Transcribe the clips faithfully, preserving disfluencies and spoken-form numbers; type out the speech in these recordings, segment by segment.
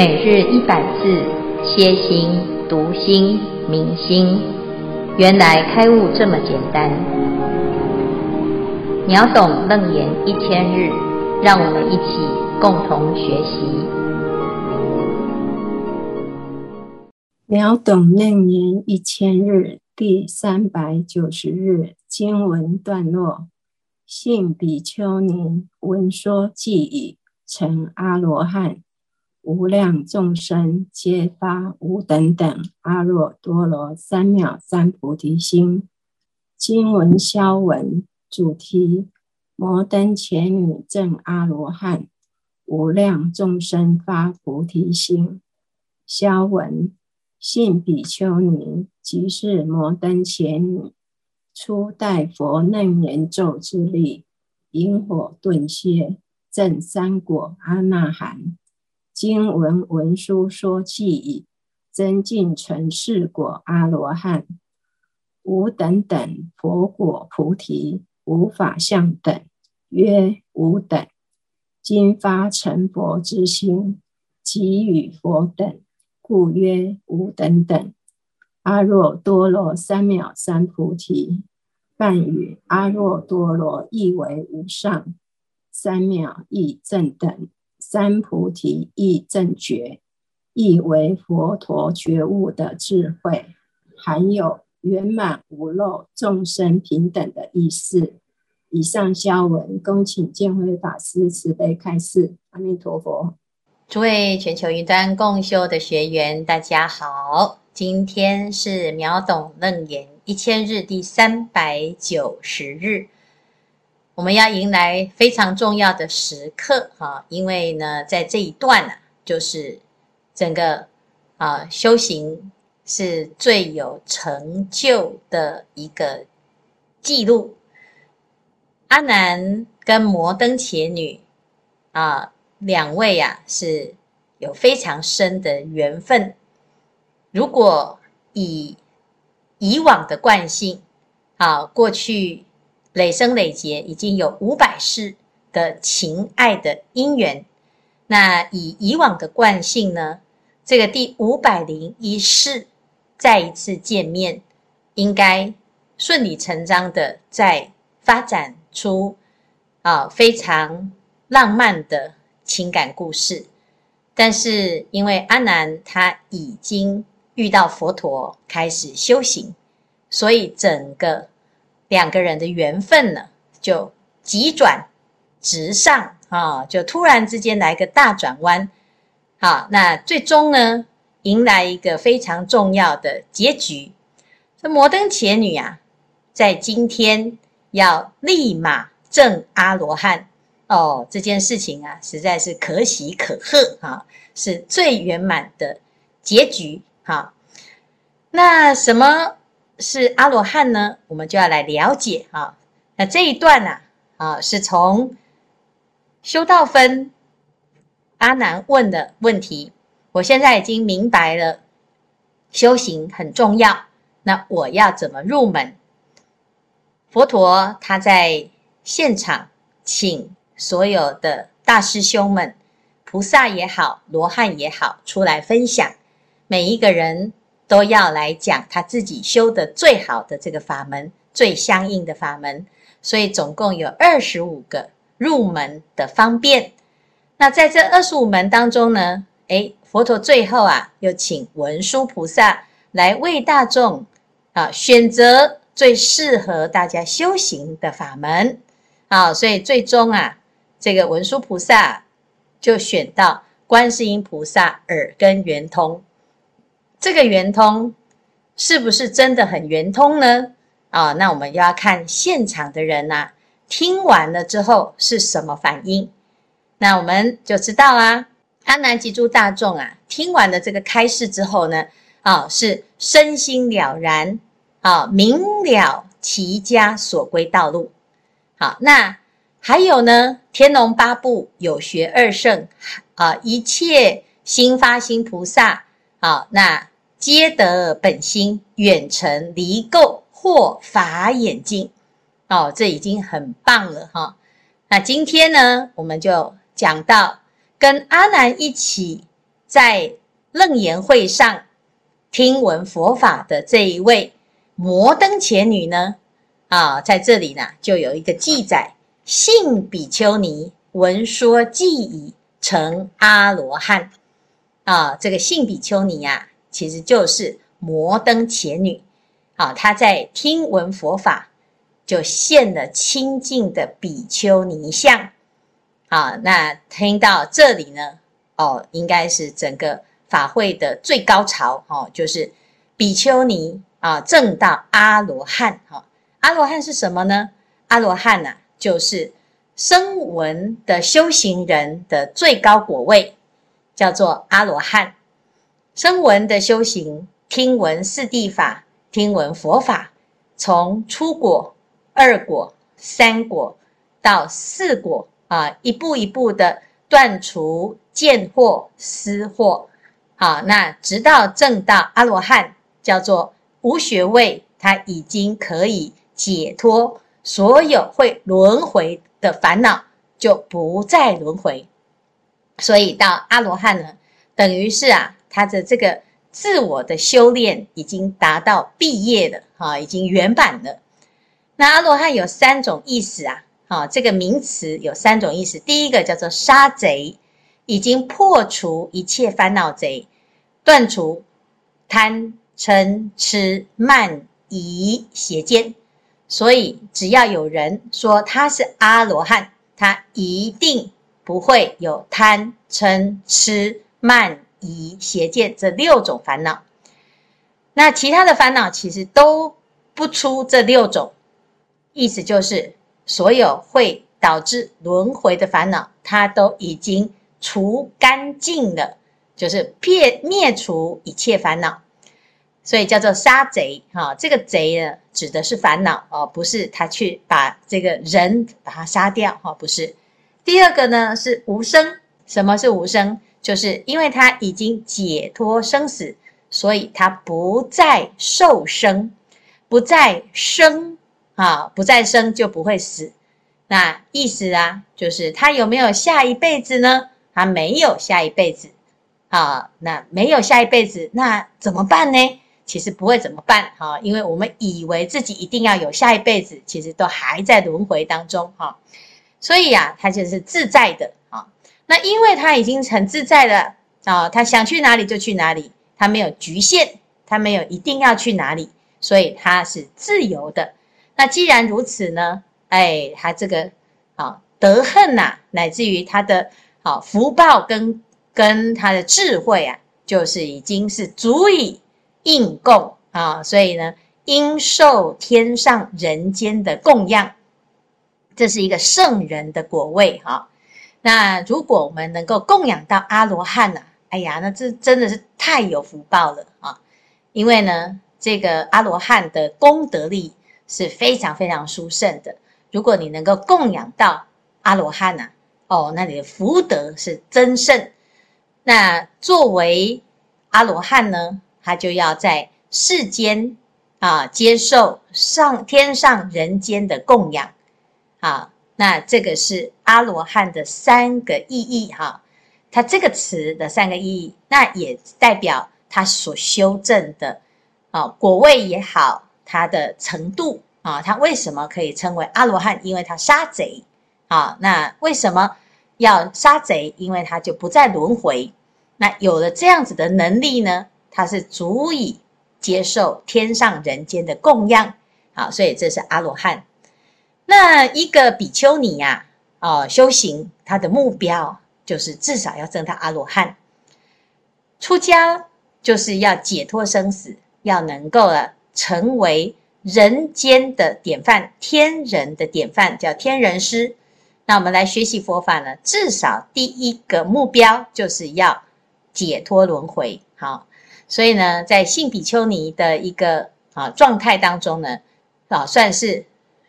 每日一百字，歇心、读心、明心，原来开悟这么简单。秒懂楞严一千日，让我们一起共同学习。秒懂楞严一千日第三百九十日经文段落。信比丘尼闻说即已，成阿罗汉，无量众生皆发无等等阿耨多罗三藐三菩提心。经文消文，主题摩登伽女证阿罗汉，无量众生发菩提心。消文，信比丘尼即是摩登伽女，初代佛楞严咒之力，引火顿歇，证三果阿那含。经文文殊说即已，增进成四果阿罗汉，无等等佛果菩提，无法相等，曰无等。今发成佛之心，即与佛等，故曰无等等。阿耨多罗三藐三菩提，梵语阿耨多罗意为无上，三藐亦正等，三菩提亦正觉，意为佛陀觉悟的智慧，含有圆满无漏、众生平等的意思。以上消文，恭请见慧法师慈悲开示。阿弥陀佛。诸位全球云端共修的学员，大家好。今天是秒懂楞严一千日第三百九十日，我们要迎来非常重要的时刻啊！因为呢，在这一段呢、啊，就是整个啊修行是最有成就的一个记录。阿难跟摩登伽女啊，两位啊是有非常深的缘分。如果以以往的惯性啊，过去累生累劫已经有五百世的情爱的因缘，那以以往的惯性呢，这个第五百零一世再一次见面，应该顺理成章的再发展出啊非常浪漫的情感故事。但是因为阿难他已经遇到佛陀开始修行，所以整个两个人的缘分呢就急转直上啊，就突然之间来个大转弯啊，那最终呢迎来一个非常重要的结局。这摩登伽女啊在今天要立马证阿罗汉哦，这件事情啊实在是可喜可贺啊，是最圆满的结局啊。那什么是阿罗汉呢？我们就要来了解啊。那这一段啊啊是从修道分阿难问的问题，我现在已经明白了修行很重要，那我要怎么入门？佛陀他在现场请所有的大师兄们，菩萨也好，罗汉也好，出来分享，每一个人都要来讲他自己修的最好的这个法门，最相应的法门，所以总共有二十五个入门的方便。那在这二十五门当中呢，诶，佛陀最后啊，又请文殊菩萨来为大众啊选择最适合大家修行的法门啊，所以最终啊，这个文殊菩萨就选到观世音菩萨耳根圆通。这个圆通是不是真的很圆通呢？啊、哦，那我们要看现场的人啊，听完了之后是什么反应，那我们就知道啊。阿难及诸大众啊，听完了这个开示之后呢，啊、哦，是身心了然啊、哦，明了其家所归道路。好，那还有呢？天龙八部、有学二圣啊，一切心发心菩萨啊，那皆得本心，远尘离垢，获法眼净。哦，这已经很棒了哈、哦。那今天呢，我们就讲到跟阿难一起在楞严会上听闻佛法的这一位摩登伽女呢，啊，在这里呢就有一个记载，信比丘尼闻说即已成阿罗汉。啊，这个信比丘尼啊，其实就是摩登伽女。啊，她在听闻佛法就现了清净的比丘尼相。啊，那听到这里呢，哦，应该是整个法会的最高潮，哦，就是比丘尼啊证到阿罗汉。哦，阿罗汉是什么呢？阿罗汉啊，就是声闻的修行人的最高果位，叫做阿罗汉。声闻的修行，听闻四谛法，听闻佛法，从初果、二果、三果到四果啊，一步一步的断除见惑、思惑，好，那直到证到阿罗汉，叫做无学位，他已经可以解脱所有会轮回的烦恼，就不再轮回。所以到阿罗汉呢，等于是啊，他的这个自我的修炼已经达到毕业了，啊，已经圆满了。那阿罗汉有三种意思啊，啊，这个名词有三种意思。第一个叫做杀贼，已经破除一切烦恼贼，断除贪嗔痴慢疑邪见。所以只要有人说他是阿罗汉，他一定不会有贪嗔痴慢疑邪见这六种烦恼。那其他的烦恼其实都不出这六种，意思就是所有会导致轮回的烦恼，他都已经除干净了，就是灭除一切烦恼。所以叫做杀贼，哦，这个贼呢指的是烦恼，哦，不是他去把这个人把他杀掉，哦，不是。第二个呢是无生，什么是无生？就是因为他已经解脱生死，所以他不再受生，不再生，哦，不再生就不会死。那意思啊，就是他有没有下一辈子呢？他没有下一辈子，哦，那没有下一辈子，那怎么办呢？其实不会怎么办，因为我们以为自己一定要有下一辈子，其实都还在轮回当中，所以啊，他就是自在的。那因为他已经很自在了，他想去哪里就去哪里，他没有局限，他没有一定要去哪里，所以他是自由的。那既然如此呢，哎，他这个德行啊，乃至于他的福报跟跟他的智慧啊，就是已经是足以应供啊，所以呢，应受天上人间的供养，这是一个圣人的果位啊。那如果我们能够供养到阿罗汉啊，哎呀，那这真的是太有福报了啊！因为呢，这个阿罗汉的功德力是非常非常殊胜的。如果你能够供养到阿罗汉啊，哦，那你的福德是增盛。那作为阿罗汉呢？他就要在世间啊接受上天上人间的供养啊，那这个是阿罗汉的三个意义哈，啊，他这个词的三个意义，那也代表他所修正的啊果位也好，他的程度啊，他为什么可以称为阿罗汉？因为他杀贼啊，那为什么要杀贼？因为他就不再轮回。那有了这样子的能力呢？他是足以接受天上人间的供养，好，所以这是阿罗汉。那一个比丘尼啊，哦，修行他的目标就是至少要证到阿罗汉。出家就是要解脱生死，要能够了成为人间的典范，天人的典范，叫天人师。那我们来学习佛法呢，至少第一个目标就是要解脱轮回，好。所以呢，在信比丘尼的一个啊状态当中呢，啊，算是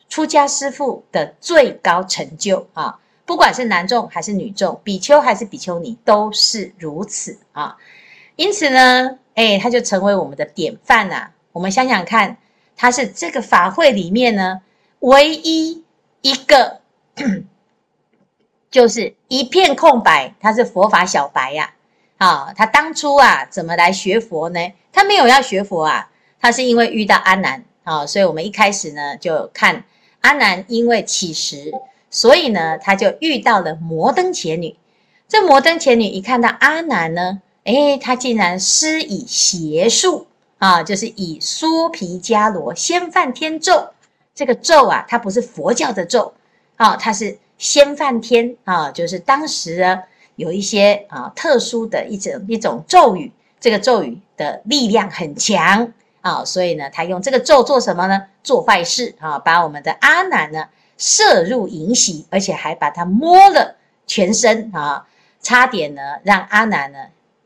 出家师父的最高成就啊。不管是男众还是女众，比丘还是比丘尼，都是如此啊。因此呢，哎，他就成为我们的典范啊。我们想想看，他是这个法会里面呢，唯一一个就是一片空白，他是佛法小白呀，啊。啊，他当初啊怎么来学佛呢？他没有要学佛啊，他是因为遇到阿难啊，所以我们一开始呢就看阿难因为乞食，所以呢他就遇到了摩登伽女。这摩登伽女一看到阿难呢，哎，他竟然施以邪术啊，就是以娑毗迦罗先梵天咒，这个咒啊，它不是佛教的咒啊，它是先梵天啊，就是当时呢有一些啊特殊的一种一种咒语，这个咒语的力量很强啊，所以呢，他用这个咒做什么呢？做坏事啊，把我们的阿难呢摄入淫席，而且还把他摸了全身啊，差点呢让阿难呢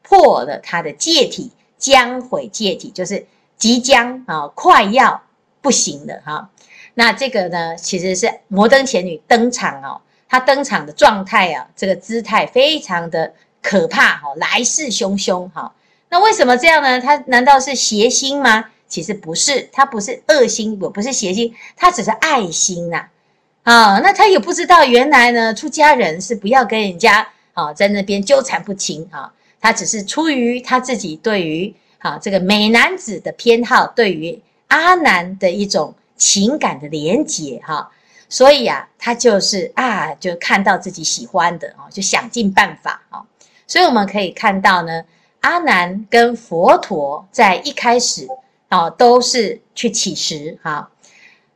破了他的戒体，将毁戒体，就是即将啊快要不行了哈、啊。那这个呢，其实是摩登伽女登场哦，她登场的状态啊，这个姿态非常的可怕哦，来势汹汹哈。那为什么这样呢？她难道是邪心吗？其实不是，她不是恶心，不是邪心，她只是爱心呐、啊。啊，那她也不知道原来呢，出家人是不要跟人家啊在那边纠缠不清啊。她只是出于她自己对于啊这个美男子的偏好，对于阿难的一种情感的连结哈、啊，所以啊，他就是啊，就看到自己喜欢的啊，就想尽办法啊。所以我们可以看到呢，阿难跟佛陀在一开始啊，都是去乞食哈。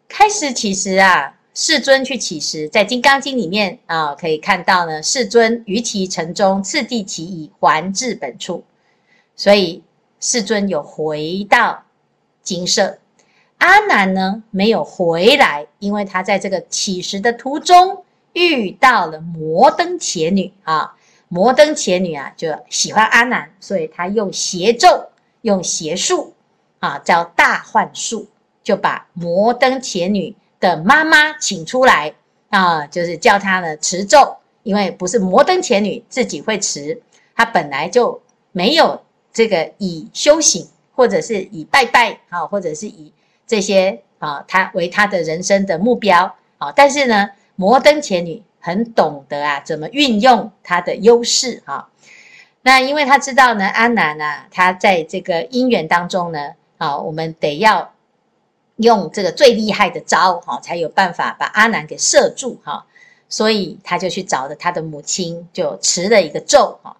开始乞食啊，世尊去乞食，在《金刚经》里面啊，可以看到呢，世尊于其城中，次第其已，还至本处。所以世尊有回到精舍。阿难呢没有回来，因为他在这个乞食的途中遇到了摩登伽女啊，摩登伽女啊就喜欢阿难，所以他用邪咒、用邪术啊，叫大幻术，就把摩登伽女的妈妈请出来啊，就是叫她呢持咒，因为不是摩登伽女自己会持，她本来就没有这个以修行或者是以拜拜啊，或者是以这些啊，他为他的人生的目标啊，但是呢，摩登伽女很懂得啊，怎么运用他的优势啊。那因为他知道呢，阿难啊，他在这个因缘当中呢，啊，我们得要用这个最厉害的招哈、啊，才有办法把阿难给摄住哈、啊。所以他就去找了他的母亲，就持了一个咒哈、啊。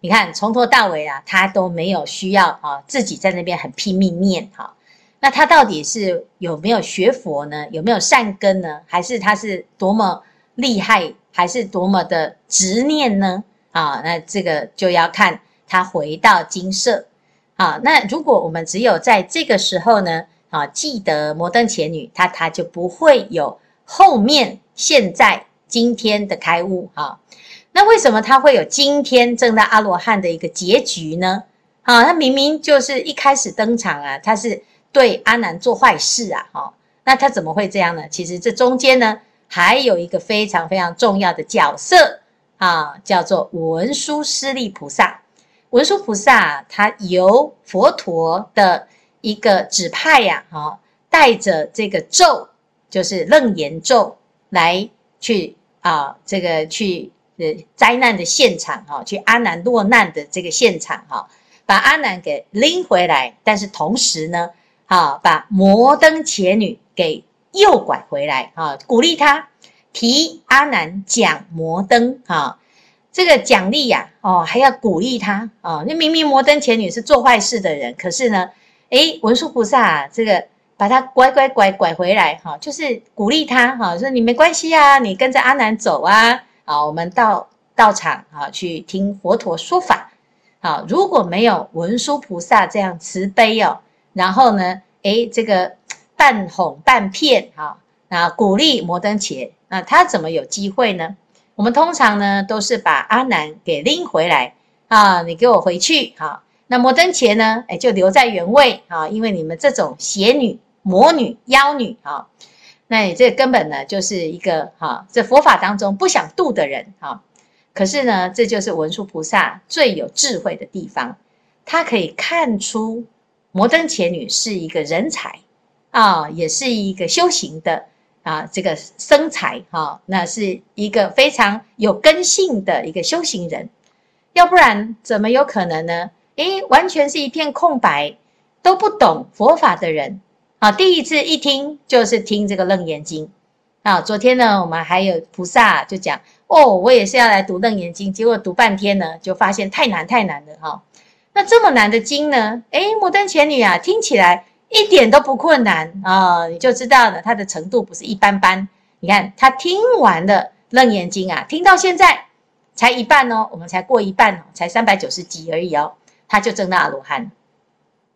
你看从头到尾啊，他都没有需要啊，自己在那边很拼命念哈。啊那他到底是有没有学佛呢？有没有善根呢？还是他是多么厉害，还是多么的执念呢？啊，那这个就要看他回到精舍。啊，那如果我们只有在这个时候呢，啊，记得摩登伽女，他他就不会有后面现在今天的开悟。啊，那为什么他会有今天证到阿罗汉的一个结局呢？啊，他明明就是一开始登场啊，他是对阿难做坏事啊，哦，那他怎么会这样呢？其实这中间呢，还有一个非常非常重要的角色啊，叫做文殊师利菩萨。文殊菩萨他由佛陀的一个指派呀、啊，哦，带着这个咒，就是楞严咒来去啊，这个去呃灾难的现场啊，去阿难落难的这个现场啊，把阿难给拎回来，但是同时呢。啊，把摩登伽女给诱拐回来啊，鼓励他提阿难讲摩登啊，这个奖励呀、啊，哦，还要鼓励他啊。那明明摩登伽女是做坏事的人，可是呢，诶，文殊菩萨、啊、这个把他拐拐拐拐回来哈、啊，就是鼓励他哈、啊，说你没关系啊，你跟着阿难走啊，啊，我们到道场啊去听佛陀说法啊。如果没有文殊菩萨这样慈悲哦。然后呢，诶，这个半哄半骗啊，那鼓励摩登伽，那他怎么有机会呢？我们通常呢都是把阿难给拎回来啊，你给我回去啊。那摩登伽呢，诶，就留在原位啊，因为你们这种邪女、魔女、妖女啊，那你这根本呢就是一个啊，这佛法当中不想度的人啊。可是呢，这就是文殊菩萨最有智慧的地方，他可以看出。摩登伽女是一个人才啊，也是一个修行的啊，这个僧才啊，那是一个非常有根性的一个修行人。要不然怎么有可能呢？诶，完全是一片空白，都不懂佛法的人啊，第一次一听就是听这个《楞严经》啊。昨天呢，我们还有菩萨就讲哦，我也是要来读《楞严经》，结果读半天呢，就发现太难太难了哈、哦。那这么难的经呢，诶，《牡丹前女》啊，听起来一点都不困难啊、哦，你就知道呢，它的程度不是一般般。你看他听完了《楞严经》啊，听到现在才一半哦，我们才过一半哦，才三百九十集而已哦。他就证到阿罗汉，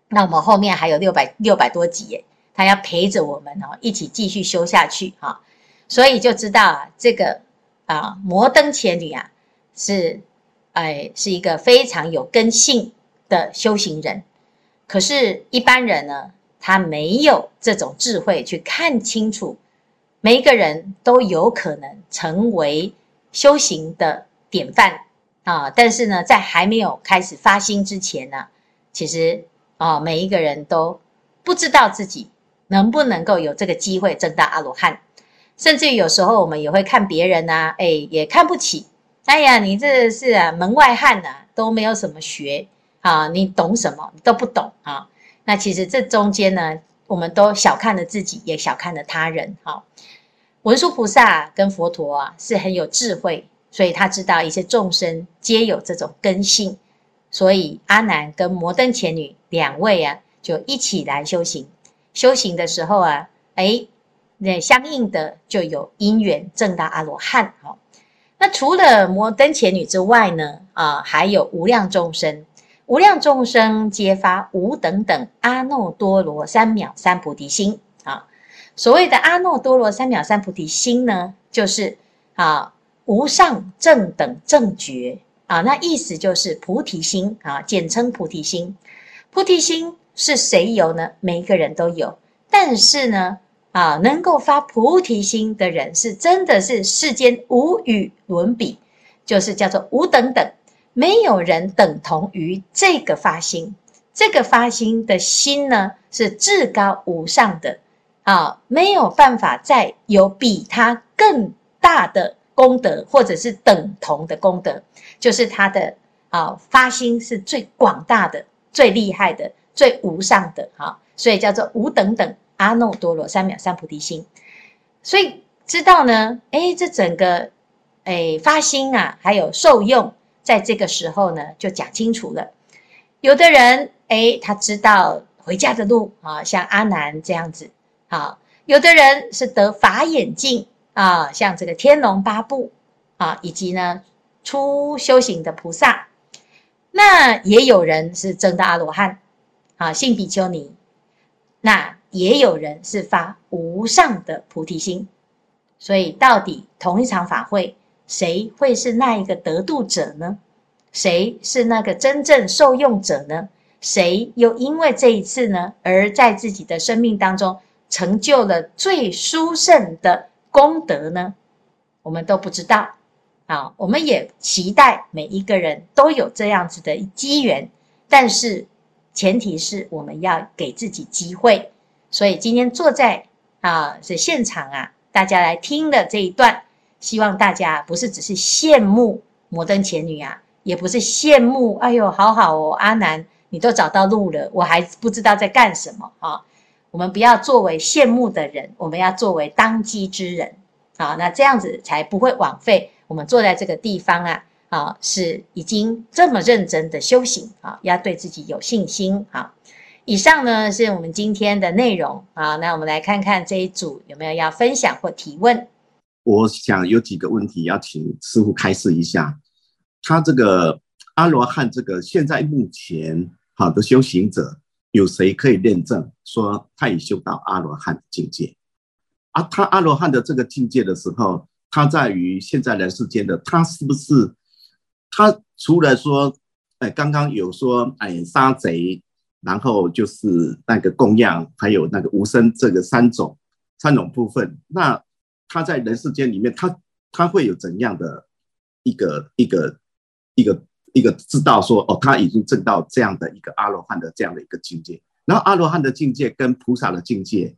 那我们后面还有六百多集耶，他要陪着我们哦，一起继续修下去哈、啊。所以就知道啊，这个啊摩登伽女啊，是哎是一个非常有根性的修行人。可是，一般人呢，他没有这种智慧去看清楚，每一个人都有可能成为修行的典范。啊，但是呢，在还没有开始发心之前呢、啊，其实啊，每一个人都不知道自己能不能够有这个机会证到阿罗汉，甚至于有时候我们也会看别人啊，哎，也看不起，哎呀，你这是啊门外汉啊，都没有什么学啊，你懂什么？你都不懂啊。那其实这中间呢，我们都小看了自己，也小看了他人。哈，文殊菩萨跟佛陀啊，是很有智慧。所以他知道一些众生皆有这种根性，所以阿难跟摩登伽女两位啊，就一起来修行。修行的时候啊，哎，那相应的就有因缘证到阿罗汉。好，那除了摩登伽女之外呢，啊，还有无量众生，无量众生皆发无等等阿耨多罗三藐三菩提心啊。所谓的阿耨多罗三藐三菩提心呢，就是啊。无上正等正觉啊，那意思就是菩提心啊，简称菩提心。菩提心是谁有呢？每一个人都有，但是呢，啊，能够发菩提心的人是真的是世间无与伦比，就是叫做无等等，没有人等同于这个发心。这个发心的心呢，是至高无上的啊，没有办法再有比它更大的。功德或者是等同的功德，就是他的啊发心是最广大的、最厉害的、最无上的哈、啊，所以叫做无等等阿耨多罗三藐三菩提心。所以知道呢，哎，这整个哎发心啊，还有受用，在这个时候呢就讲清楚了。有的人哎，他知道回家的路啊，像阿难这样子啊；有的人是得法眼净。啊，像这个天龙八部啊，以及呢初修行的菩萨，那也有人是证到阿罗汉啊，信比丘尼，那也有人是发无上的菩提心。所以到底同一场法会，谁会是那一个得度者呢？谁是那个真正受用者呢？谁又因为这一次呢，而在自己的生命当中成就了最殊胜的功德呢？我们都不知道啊，我们也期待每一个人都有这样子的机缘，但是前提是我们要给自己机会。所以今天坐在啊这现场啊，大家来听的这一段，希望大家不是只是羡慕摩登伽女啊，也不是羡慕哎呦好好哦阿难，你都找到路了，我还不知道在干什么啊。我们不要作为羡慕的人，我们要作为当机之人啊！那这样子才不会枉费我们坐在这个地方啊啊，是已经这么认真的修行啊，要对自己有信心啊！以上呢是我们今天的内容啊，那我们来看看这一组有没有要分享或提问。我想有几个问题要请师父开示一下，他这个阿罗汉这个现在目前好的修行者。有谁可以认证说他已修到阿罗汉的境界？啊，他阿罗汉的这个境界的时候，他在于现在人世间的他是不是？他除了说，哎，刚刚有说，哎，杀贼，然后就是那个供养，还有那个无生，这个三种三种部分，那他在人世间里面，他他会有怎样的一个一个一个？一个一个知道说哦，他已经证到这样的一个阿罗汉的这样的一个境界，然后阿罗汉的境界跟菩萨的境界，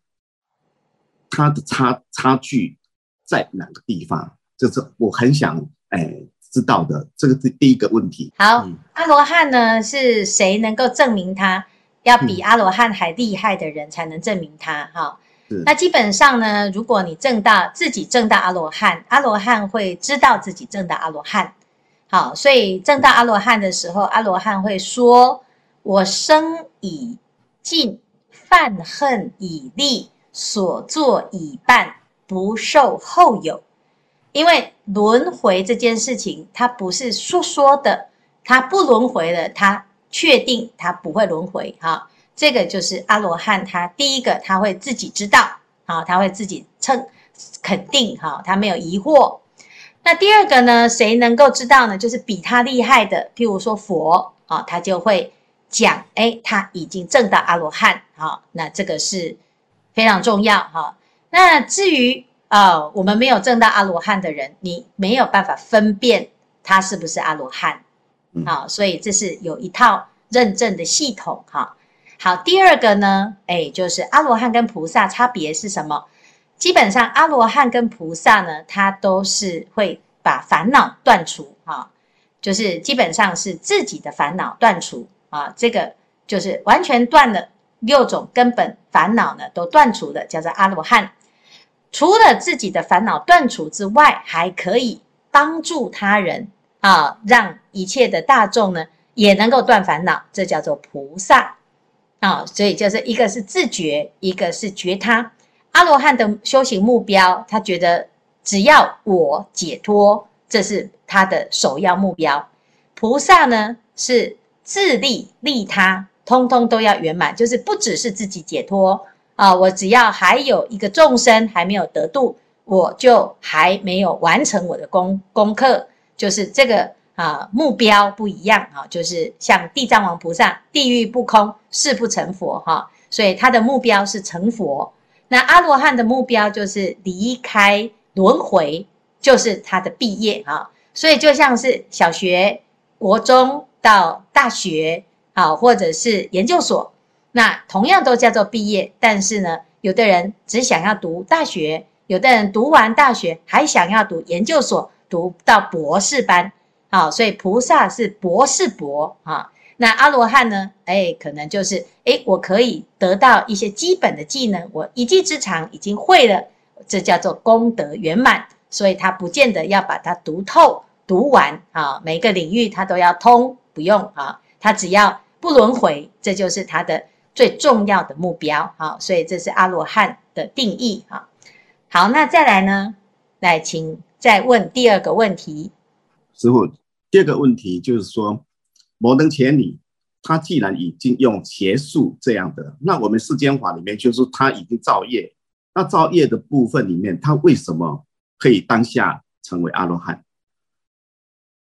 它的差差距在哪个地方？就是我很想哎，知道的，这个是第一个问题。好，嗯、阿罗汉呢是谁能够证明他？要比阿罗汉还厉害的人才能证明他。哈、嗯哦，那基本上呢，如果你证到自己证到阿罗汉，阿罗汉会知道自己证到阿罗汉。好，所以证到阿罗汉的时候，阿罗汉会说：“我生已尽，犯恨已立，所作已办，不受后有。”因为轮回这件事情，它不是说说的，它不轮回了，它确定它不会轮回。哈、哦，这个就是阿罗汉，他第一个他会自己知道，好、哦，他会自己称肯定，哈、哦，他没有疑惑。那第二个呢，谁能够知道呢？就是比他厉害的，譬如说佛，啊、哦，他就会讲，哎，他已经证到阿罗汉，好、哦，那这个是非常重要，哈、哦。那至于呃，我们没有证到阿罗汉的人，你没有办法分辨他是不是阿罗汉，好、哦，所以这是有一套认证的系统，哈、哦。好，第二个呢，哎，就是阿罗汉跟菩萨差别是什么？基本上阿罗汉跟菩萨呢，他都是会把烦恼断除，哈、哦，就是基本上是自己的烦恼断除啊、哦，这个就是完全断了六种根本烦恼呢，都断除了，叫做阿罗汉。除了自己的烦恼断除之外，还可以帮助他人啊，让一切的大众呢也能够断烦恼，这叫做菩萨啊。所以就是一个是自觉，一个是觉他。阿罗汉的修行目标，他觉得只要我解脱，这是他的首要目标。菩萨呢是自利利他，通通都要圆满，就是不只是自己解脱。啊，我只要还有一个众生还没有得度，我就还没有完成我的功功课，就是这个啊目标不一样啊，就是像地藏王菩萨，地狱不空，誓不成佛哈、啊，所以他的目标是成佛。那阿罗汉的目标就是离开轮回，就是他的毕业啊，所以就像是小学、国中到大学啊，或者是研究所。那同样都叫做毕业，但是呢，有的人只想要读大学，有的人读完大学还想要读研究所，读到博士班，啊、哦，所以菩萨是博士博啊、哦。那阿罗汉呢，哎，可能就是哎，我可以得到一些基本的技能，我一技之长已经会了，这叫做功德圆满。所以他不见得要把它读透、读完啊、哦，每个领域他都要通，不用啊、哦，他只要不轮回，这就是他的最重要的目标，好，所以这是阿罗汉的定义，好，好，那再来呢？来，请再问第二个问题。师父，第二个问题就是说，摩登伽女他既然已经用邪术这样的，那我们世间法里面就是他已经造业，那造业的部分里面，他为什么可以当下成为阿罗汉？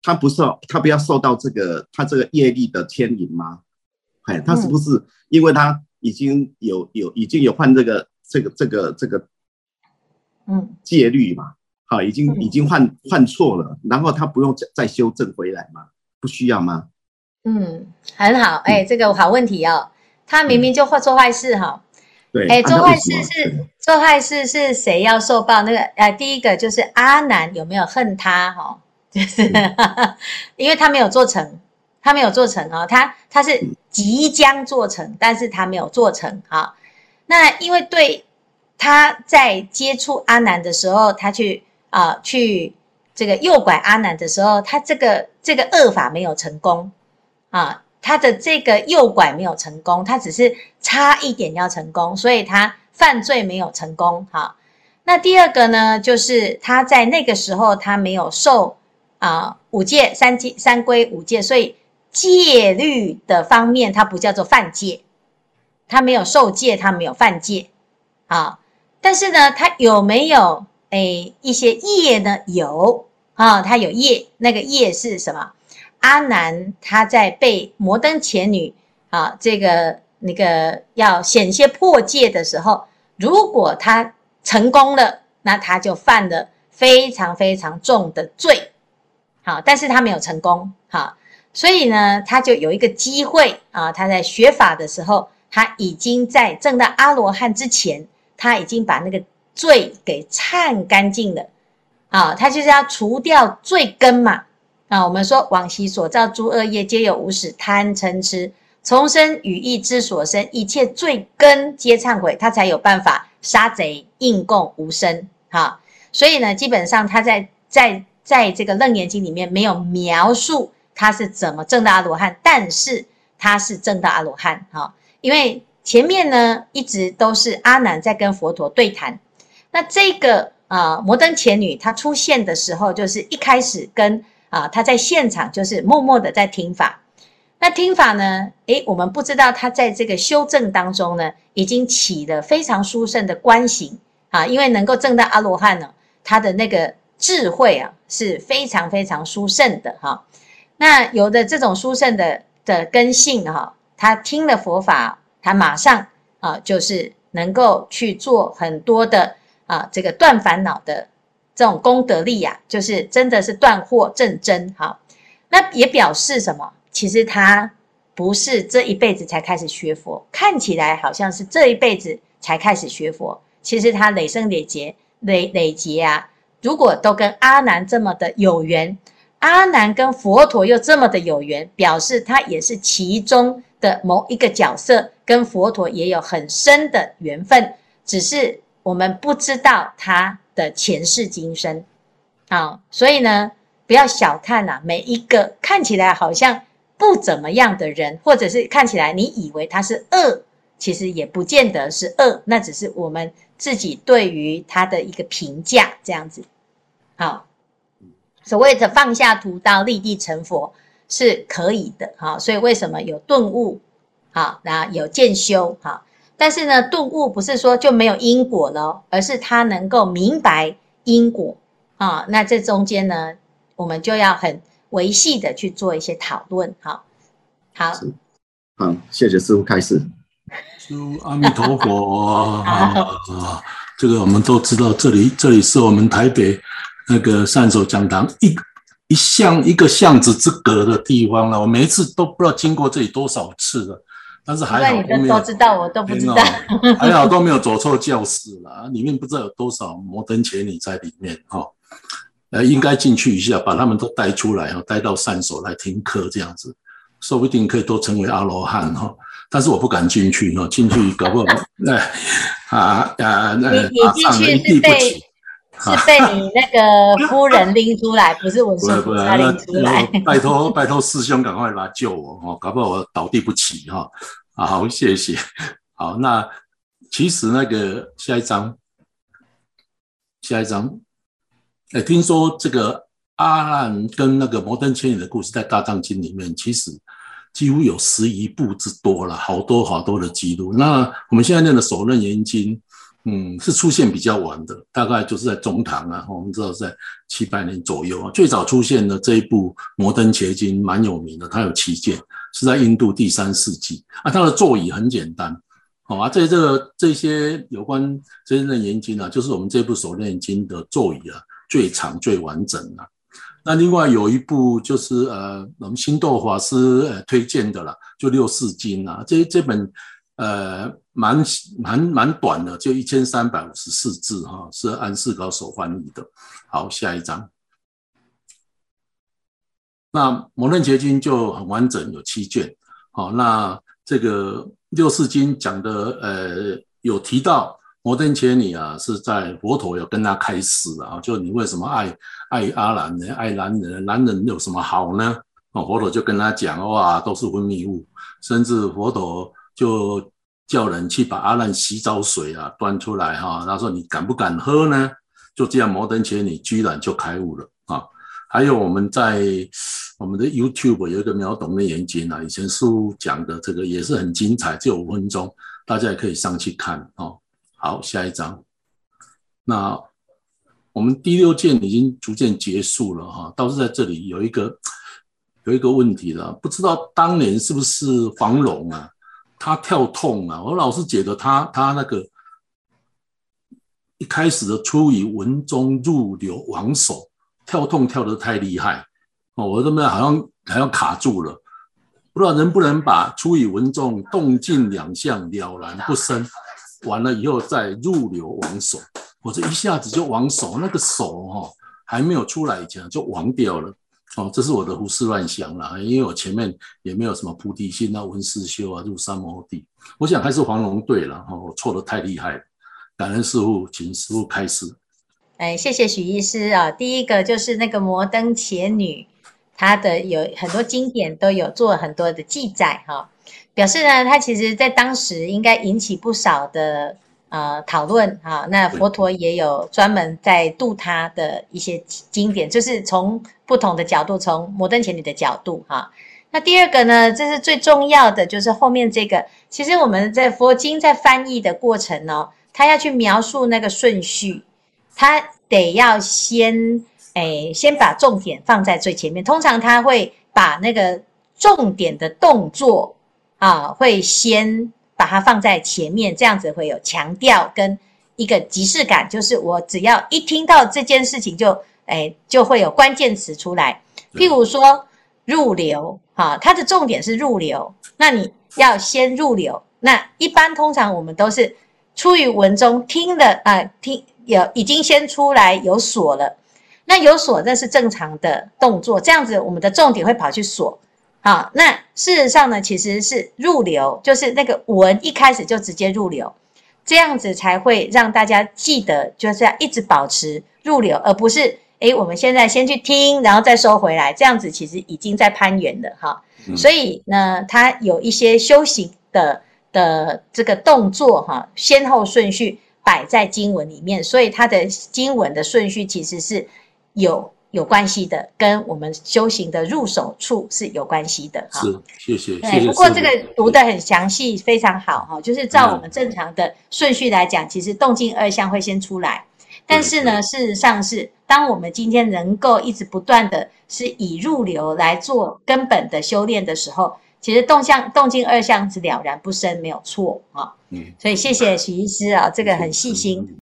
他不受，他不要受到这个他这个业力的牵引吗？哎，他是不是因为他已经有有已经有犯这个这个这个这个，嗯，戒律嘛，好、啊，已经已经犯犯错了，然后他不用再修正回来嘛，不需要吗？嗯，很好，哎、欸，这个好问题哦，他明明就会做坏事哈、哦，对、嗯，哎、欸，做坏事是做坏事是谁要受报？那个呃，第一个就是阿难有没有恨他哈、哦，就是、嗯、因为他没有做成。他没有做成哦，他他是即将做成，但是他没有做成啊、哦。那因为对他在接触阿难的时候，他去啊、呃、去这个诱拐阿难的时候，他这个这个恶法没有成功啊，他的这个诱拐没有成功，他只是差一点要成功，所以他犯罪没有成功哈、哦。那第二个呢，就是他在那个时候他没有受啊、呃、五戒三戒三规五戒，所以戒律的方面，它不叫做犯戒，他没有受戒，他没有犯戒，啊，但是呢，他有没有诶一些业呢？有啊，他有业，那个业是什么？阿难他在被摩登伽女啊，这个那个要险些破戒的时候，如果他成功了，那他就犯了非常非常重的罪，好、啊，但是他没有成功，好、啊。所以呢，他就有一个机会啊，他在学法的时候，他已经在证到阿罗汉之前，他已经把那个罪给忏干净了，啊，他就是要除掉罪根嘛，那我们说往昔所造诸恶业，皆有无始贪嗔痴，从身语意之所生，一切罪根皆忏悔，他才有办法杀贼应供无生。哈，所以呢，基本上他在在在这个楞严经里面没有描述他是怎么证到阿罗汉，但是他是证到阿罗汉。哈，因为前面呢一直都是阿难在跟佛陀对谈，那这个呃摩登伽女她出现的时候，就是一开始跟啊、呃、她在现场就是默默的在听法。那听法呢？诶，我们不知道他在这个修正当中呢，已经起了非常殊胜的观行啊，因为能够证到阿罗汉呢、啊，他的那个智慧啊是非常非常殊胜的哈、啊。那有的这种殊胜的的根性哈、啊，他听了佛法，他马上啊就是能够去做很多的啊这个断烦恼的这种功德力啊，就是真的是断惑正真哈、啊。那也表示什么？其实他不是这一辈子才开始学佛，看起来好像是这一辈子才开始学佛，其实他累生累劫累累劫啊，如果都跟阿难这么的有缘，阿难跟佛陀又这么的有缘，表示他也是其中的某一个角色，跟佛陀也有很深的缘分，只是我们不知道他的前世今生啊，所以呢，不要小看啊，每一个看起来好像不怎么样的人，或者是看起来你以为他是恶，其实也不见得是恶，那只是我们自己对于他的一个评价这样子。好，所谓的放下屠刀立地成佛是可以的，好，所以为什么有顿悟，好，然后有渐修，好，但是呢，顿悟不是说就没有因果了，而是他能够明白因果啊，那这中间呢，我们就要很维系的去做一些讨论。好，好，好，谢谢师父开示。师父阿弥陀佛。啊，这个我们都知道，这里这里是我们台北那个善守讲堂一一巷一个巷子之隔的地方了。我每一次都不知道经过这里多少次了，但是还好你都知道，我都不知道，还好都没有走错教室了。里面不知道有多少摩登伽女在里面哈。哦，呃，应该进去一下，把他们都带出来哈，带到善所来听课这样子，说不定可以都成为阿罗汉哈。但是我不敢进去哈，进去搞不好，哎啊啊，那你进去是被是被你那个夫人拎出来，不是文殊菩萨拎出来。拜托拜托师兄，赶快来救我哈，搞不好我倒地不起哈。好，谢谢。好，那其实那个下一章，下一章。哎，听说这个阿难跟那个摩登伽女的故事，在《大藏经》里面，其实几乎有十一部之多了，好多好多的记录。那我们现在念的《首楞严经》，嗯，是出现比较晚的，大概就是在中唐啊，我们知道在七百年左右啊。最早出现的这一部《摩登伽经》蛮有名的，它有七卷，是在印度第三世纪啊。它的座椅很简单。好啊，这个这些有关这些楞严经啊，就是我们这部《首楞严经》的座椅啊。最长最完整啊。那另外有一部就是呃我们新豆法师、呃、推荐的啦，就六世经啊，这这本呃蛮蛮蛮短的，就一千三百五十四字哈、哦，是安世高所翻译的。好，下一章。那摩登伽经就很完整，有七卷。好、哦，那这个六世经讲的呃有提到摩登伽女啊，是在佛陀有跟他开始啊，就你为什么爱爱阿难呢？爱男人，男人有什么好呢？哦，佛陀就跟他讲，哇，都是分泌物，甚至佛陀就叫人去把阿难洗澡水啊端出来哈、啊，他说你敢不敢喝呢？就这样，摩登伽女居然就开悟了啊！还有我们在我们的 YouTube 有一个秒懂的研经啊，以前师父讲的这个也是很精彩，只有五分钟，大家也可以上去看哦。好，下一章。那我们第六卷已经逐渐结束了哈，倒是在这里有一个有一个问题了，不知道当年是不是黄蓉啊，他跳痛啊，我老是觉得他他那个一开始的出于文中入流王手跳痛跳得太厉害哦，我这边好像好像卡住了，不知道能不能把出于文中动静两项了然不生。完了以后再入流亡手，我这一下子就亡手，那个手、哦、还没有出来以前就亡掉了。哦，这是我的胡思乱想啦，因为我前面也没有什么菩提心啊、文思修啊、入三摩地，我想还是黄龙对啦，哦，我错得太厉害了。感恩师父，请师父开示。哎，谢谢许医师啊。第一个就是那个摩登伽女，她的有很多经典都有做很多的记载哈、哦，表示呢，她其实在当时应该引起不少的呃讨论啊。那佛陀也有专门在度她的一些经典，就是从不同的角度，从摩登伽女的角度哈、啊。那第二个呢，这是最重要的，就是后面这个，其实我们在佛经在翻译的过程哦，他要去描述那个顺序，他得要先，诶，先把重点放在最前面。通常他会把那个重点的动作啊，会先把它放在前面，这样子会有强调跟一个即视感，就是我只要一听到这件事情就，诶，就会有关键词出来。譬如说入流啊，它的重点是入流，那你要先入流。那一般通常我们都是出于文中听了啊、呃，听有已经先出来有锁了，那有锁那是正常的动作，这样子我们的重点会跑去锁啊。那事实上呢，其实是入流，就是那个文一开始就直接入流，这样子才会让大家记得，就是要一直保持入流，而不是。诶，我们现在先去听，然后再收回来，这样子其实已经在攀缘了哈、嗯。所以呢，它有一些修行的的这个动作哈，先后顺序摆在经文里面，所以它的经文的顺序其实是有有关系的，跟我们修行的入手处是有关系的哈。是，谢谢。对，谢谢。不过这个读得很详细，非常好哈。就是照我们正常的顺序来讲，嗯、其实动静二项会先出来。但是呢，事实上是，当我们今天能够一直不断的是以入流来做根本的修炼的时候，其实动向、动静二项是了然不生，没有错啊。嗯，所以谢谢许医师啊，这个很细心。